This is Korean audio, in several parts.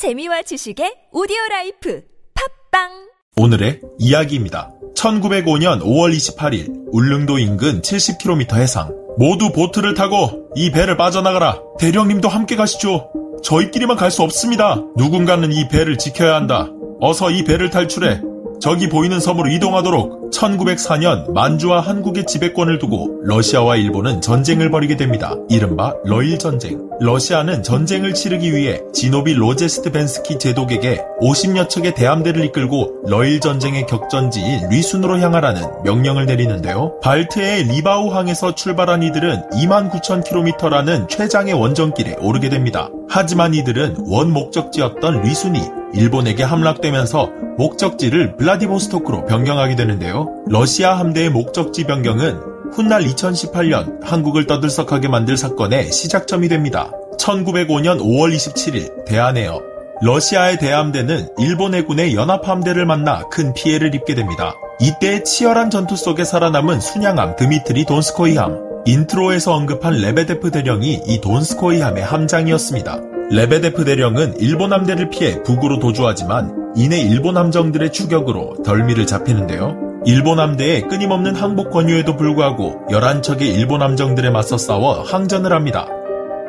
재미와 지식의 오디오라이프 팝빵! 오늘의 이야기입니다. 1905년 5월 28일 울릉도 인근 70km 해상. 모두 보트를 타고 이 배를 빠져나가라. 대령님도 함께 가시죠. 저희끼리만 갈 수 없습니다. 누군가는 이 배를 지켜야 한다. 어서 이 배를 탈출해 저기 보이는 섬으로 이동하도록. 1904년 만주와 한국의 지배권을 두고 러시아와 일본은 전쟁을 벌이게 됩니다. 이른바 러일전쟁. 러시아는 전쟁을 치르기 위해 지노비 로제스트 벤스키 제독에게 50여 척의 대함대를 이끌고 러일전쟁의 격전지인 리순으로 향하라는 명령을 내리는데요. 발트해의 리바우항에서 출발한 이들은 29,000km라는 최장의 원정길에 오르게 됩니다. 하지만 이들은 원 목적지였던 리순이 일본에게 함락되면서 목적지를 블라디보스토크로 변경하게 되는데요. 러시아 함대의 목적지 변경은 훗날 2018년 한국을 떠들썩하게 만들 사건의 시작점이 됩니다. 1905년 5월 27일 대한해협. 러시아의 대함대는 일본 해군의 연합함대를 만나 큰 피해를 입게 됩니다. 이때의 치열한 전투 속에 살아남은 순양함 드미트리 돈스코이함. 인트로에서 언급한 레베데프 대령이 이 돈스코이함의 함장이었습니다. 레베데프 대령은 일본 함대를 피해 북으로 도주하지만 이내 일본 함정들의 추격으로 덜미를 잡히는데요. 일본 함대의 끊임없는 항복 권유에도 불구하고 11척의 일본 함정들에 맞서 싸워 항전을 합니다.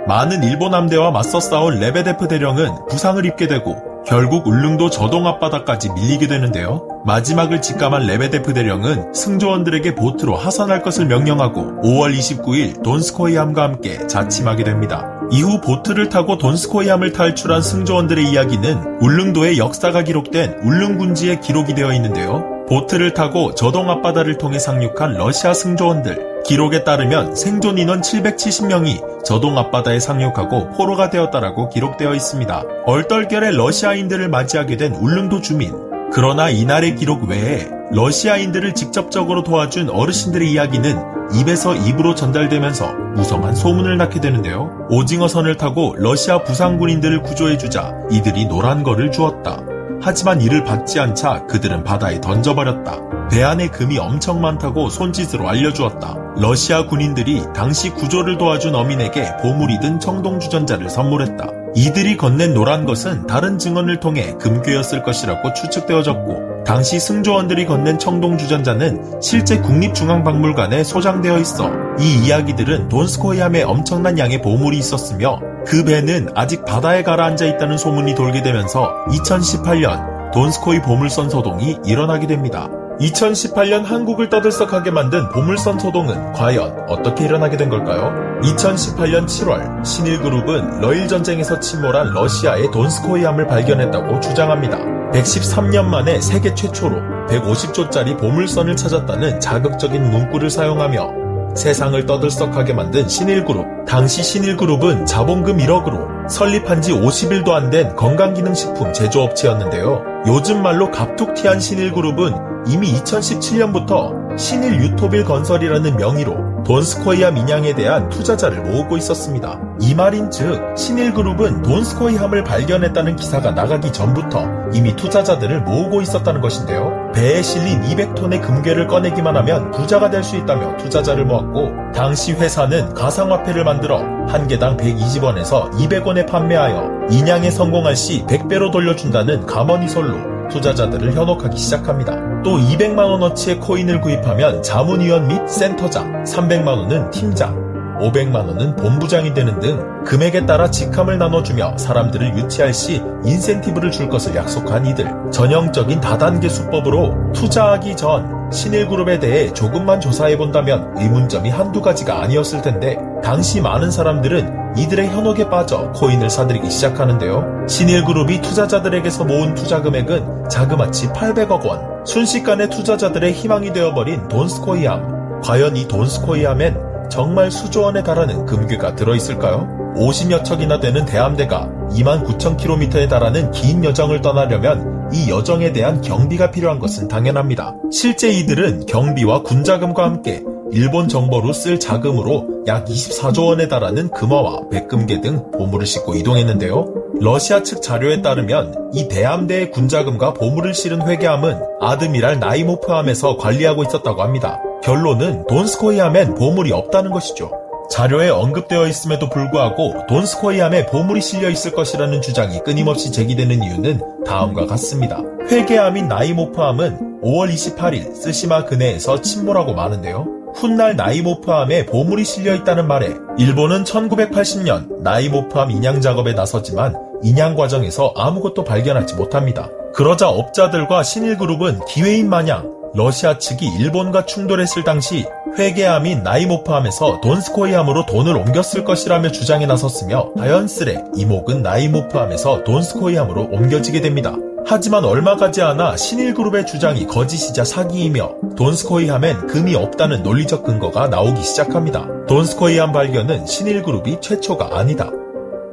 많은 일본 함대와 맞서 싸운 레베데프 대령은 부상을 입게 되고 결국 울릉도 저동 앞바다까지 밀리게 되는데요. 마지막을 직감한 레베데프 대령은 승조원들에게 보트로 하선할 것을 명령하고 5월 29일 돈스코이함과 함께 자침하게 됩니다. 이후 보트를 타고 돈스코이함을 탈출한 승조원들의 이야기는 울릉도의 역사가 기록된 울릉군지에 기록이 되어 있는데요. 보트를 타고 저동 앞바다를 통해 상륙한 러시아 승조원들. 기록에 따르면 생존 인원 770명이 저동 앞바다에 상륙하고 포로가 되었다라고 기록되어 있습니다. 얼떨결에 러시아인들을 맞이하게 된 울릉도 주민. 그러나 이날의 기록 외에 러시아인들을 직접적으로 도와준 어르신들의 이야기는 입에서 입으로 전달되면서 무성한 소문을 낳게 되는데요. 오징어선을 타고 러시아 부상군인들을 구조해주자 이들이 노란 거를 주었다. 하지만 이를 받지 않자 그들은 바다에 던져버렸다. 배 안에 금이 엄청 많다고 손짓으로 알려주었다. 러시아 군인들이 당시 구조를 도와준 어민에게 보물이 든 청동주전자를 선물했다. 이들이 건넨 노란 것은 다른 증언을 통해 금괴였을 것이라고 추측되어졌고, 당시 승조원들이 건넨 청동주전자는 실제 국립중앙박물관에 소장되어 있어 이 이야기들은 돈스코이함에 엄청난 양의 보물이 있었으며 그 배는 아직 바다에 가라앉아 있다는 소문이 돌게 되면서 2018년 돈스코이 보물선 소동이 일어나게 됩니다. 2018년 한국을 떠들썩하게 만든 보물선 소동은 과연 어떻게 일어나게 된 걸까요? 2018년 7월 신일그룹은 러일전쟁에서 침몰한 러시아의 돈스코이함을 발견했다고 주장합니다. 113년 만에 세계 최초로 150조짜리 보물선을 찾았다는 자극적인 문구를 사용하며 세상을 떠들썩하게 만든 신일그룹. 당시 신일그룹은 자본금 1억으로 설립한 지 50일도 안 된 건강기능식품 제조업체였는데요. 요즘 말로 갑툭튀한 신일그룹은 이미 2017년부터 신일 유토빌 건설이라는 명의로 돈스코이함 인양에 대한 투자자를 모으고 있었습니다. 이 말인즉 신일그룹은 돈스코이함을 발견했다는 기사가 나가기 전부터 이미 투자자들을 모으고 있었다는 것인데요. 배에 실린 200톤의 금괴를 꺼내기만 하면 부자가 될 수 있다며 투자자를 모았고, 당시 회사는 가상화폐를 만들어 한 개당 120원에서 200원에 판매하여 인양에 성공할 시 100배로 돌려준다는 감언이설로 투자자들을 현혹하기 시작합니다. 또 200만원어치의 코인을 구입하면 자문위원 및 센터장, 300만원은 팀장, 500만원은 본부장이 되는 등 금액에 따라 직함을 나눠주며 사람들을 유치할 시 인센티브를 줄 것을 약속한 이들. 전형적인 다단계 수법으로 투자하기 전 신일그룹에 대해 조금만 조사해본다면 의문점이 한두 가지가 아니었을 텐데, 당시 많은 사람들은 이들의 현혹에 빠져 코인을 사들이기 시작하는데요. 신일그룹이 투자자들에게서 모은 투자 금액은 자그마치 800억 원. 순식간에 투자자들의 희망이 되어버린 돈스코이함. 과연 이 돈스코이함엔 정말 수조원에 달하는 금괴가 들어있을까요? 50여 척이나 되는 대함대가 29,000km에 달하는 긴 여정을 떠나려면 이 여정에 대한 경비가 필요한 것은 당연합니다. 실제 이들은 경비와 군자금과 함께 일본 정보로 쓸 자금으로 약 24조 원에 달하는 금화와 백금괴 등 보물을 싣고 이동했는데요. 러시아 측 자료에 따르면 이 대함대의 군자금과 보물을 실은 회계함은 아드미랄 나이모프함에서 관리하고 있었다고 합니다. 결론은 돈스코이함엔 보물이 없다는 것이죠. 자료에 언급되어 있음에도 불구하고 돈스코이 함에 보물이 실려 있을 것이라는 주장이 끊임없이 제기되는 이유는 다음과 같습니다. 회계함인 나이모프함은 5월 28일 쓰시마 근해에서 침몰하고 마는데요. 훗날 나이모프함에 보물이 실려 있다는 말에 일본은 1980년 나이모프함 인양 작업에 나섰지만 인양 과정에서 아무것도 발견하지 못합니다. 그러자 업자들과 신일그룹은 기회인 마냥 러시아 측이 일본과 충돌했을 당시 회계함인 나이모프함에서 돈스코이함으로 돈을 옮겼을 것이라며 주장에 나섰으며 자연스레 이목은 나이모프함에서 돈스코이함으로 옮겨지게 됩니다. 하지만 얼마 가지 않아 신일그룹의 주장이 거짓이자 사기이며 돈스코이함엔 금이 없다는 논리적 근거가 나오기 시작합니다. 돈스코이함 발견은 신일그룹이 최초가 아니다.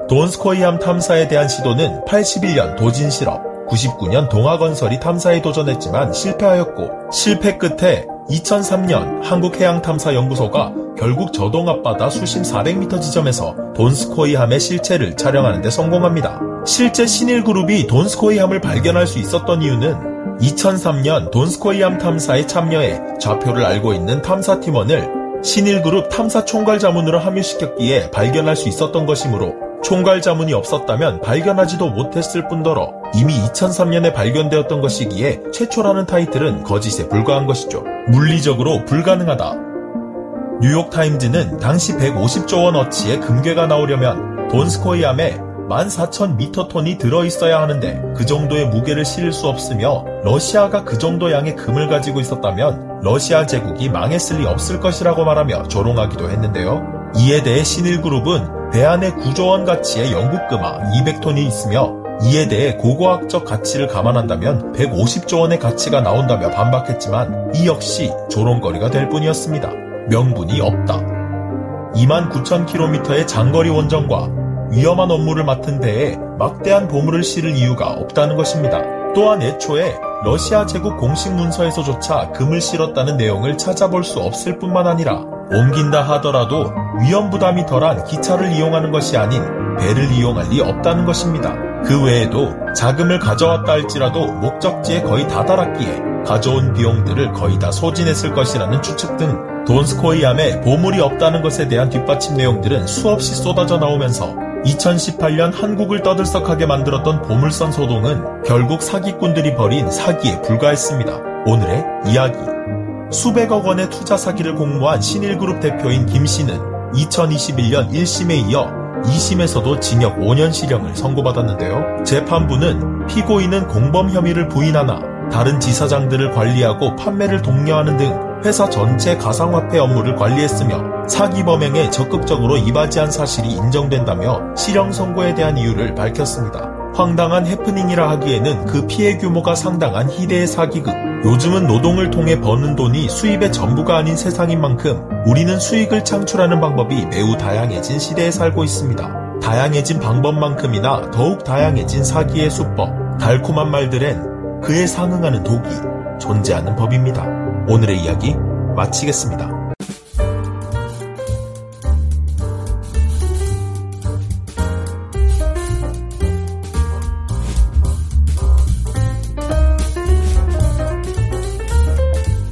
돈스코이함 탐사에 대한 시도는 81년 도진실업, 99년 동아건설이 탐사에 도전했지만 실패하였고 실패 끝에 2003년 한국해양탐사연구소가 결국 저동 앞바다 수심 400m 지점에서 돈스코이함의 실체를 촬영하는 데 성공합니다. 실제 신일그룹이 돈스코이함을 발견할 수 있었던 이유는 2003년 돈스코이함 탐사에 참여해 좌표를 알고 있는 탐사팀원을 신일그룹 탐사총괄자문으로 합류시켰기에 발견할 수 있었던 것이므로 총괄자문이 없었다면 발견하지도 못했을 뿐더러 이미 2003년에 발견되었던 것이기에 최초라는 타이틀은 거짓에 불과한 것이죠. 물리적으로 불가능하다. 뉴욕타임즈는 당시 150조 원 어치의 금괴가 나오려면 돈스코이함에 14,000미터톤이 들어있어야 하는데 그 정도의 무게를 실을 수 없으며 러시아가 그 정도 양의 금을 가지고 있었다면 러시아 제국이 망했을 리 없을 것이라고 말하며 조롱하기도 했는데요. 이에 대해 신일그룹은 배 안에 9조 원 가치의 영국금화 200톤이 있으며 이에 대해 고고학적 가치를 감안한다면 150조 원의 가치가 나온다며 반박했지만 이 역시 조롱거리가 될 뿐이었습니다. 명분이 없다. 29,000km의 장거리 원정과 위험한 업무를 맡은 배에 막대한 보물을 실을 이유가 없다는 것입니다. 또한 애초에 러시아 제국 공식 문서에서조차 금을 실었다는 내용을 찾아볼 수 없을 뿐만 아니라 옮긴다 하더라도 위험 부담이 덜한 기차를 이용하는 것이 아닌 배를 이용할 리 없다는 것입니다. 그 외에도 자금을 가져왔다 할지라도 목적지에 거의 다다랐기에 가져온 비용들을 거의 다 소진했을 것이라는 추측 등 돈스코이함에 보물이 없다는 것에 대한 뒷받침 내용들은 수없이 쏟아져 나오면서 2018년 한국을 떠들썩하게 만들었던 보물선 소동은 결국 사기꾼들이 벌인 사기에 불과했습니다. 오늘의 이야기. 수백억 원의 투자 사기를 공모한 신일그룹 대표인 김 씨는 2021년 1심에 이어 2심에서도 징역 5년 실형을 선고받았는데요. 재판부는 피고인은 공범 혐의를 부인하나 다른 지사장들을 관리하고 판매를 독려하는 등 회사 전체 가상화폐 업무를 관리했으며 사기 범행에 적극적으로 이바지한 사실이 인정된다며 실형 선고에 대한 이유를 밝혔습니다. 황당한 해프닝이라 하기에는 그 피해 규모가 상당한 희대의 사기극. 요즘은 노동을 통해 버는 돈이 수입의 전부가 아닌 세상인 만큼 우리는 수익을 창출하는 방법이 매우 다양해진 시대에 살고 있습니다. 다양해진 방법만큼이나 더욱 다양해진 사기의 수법, 달콤한 말들엔 그에 상응하는 독이 존재하는 법입니다. 오늘의 이야기 마치겠습니다.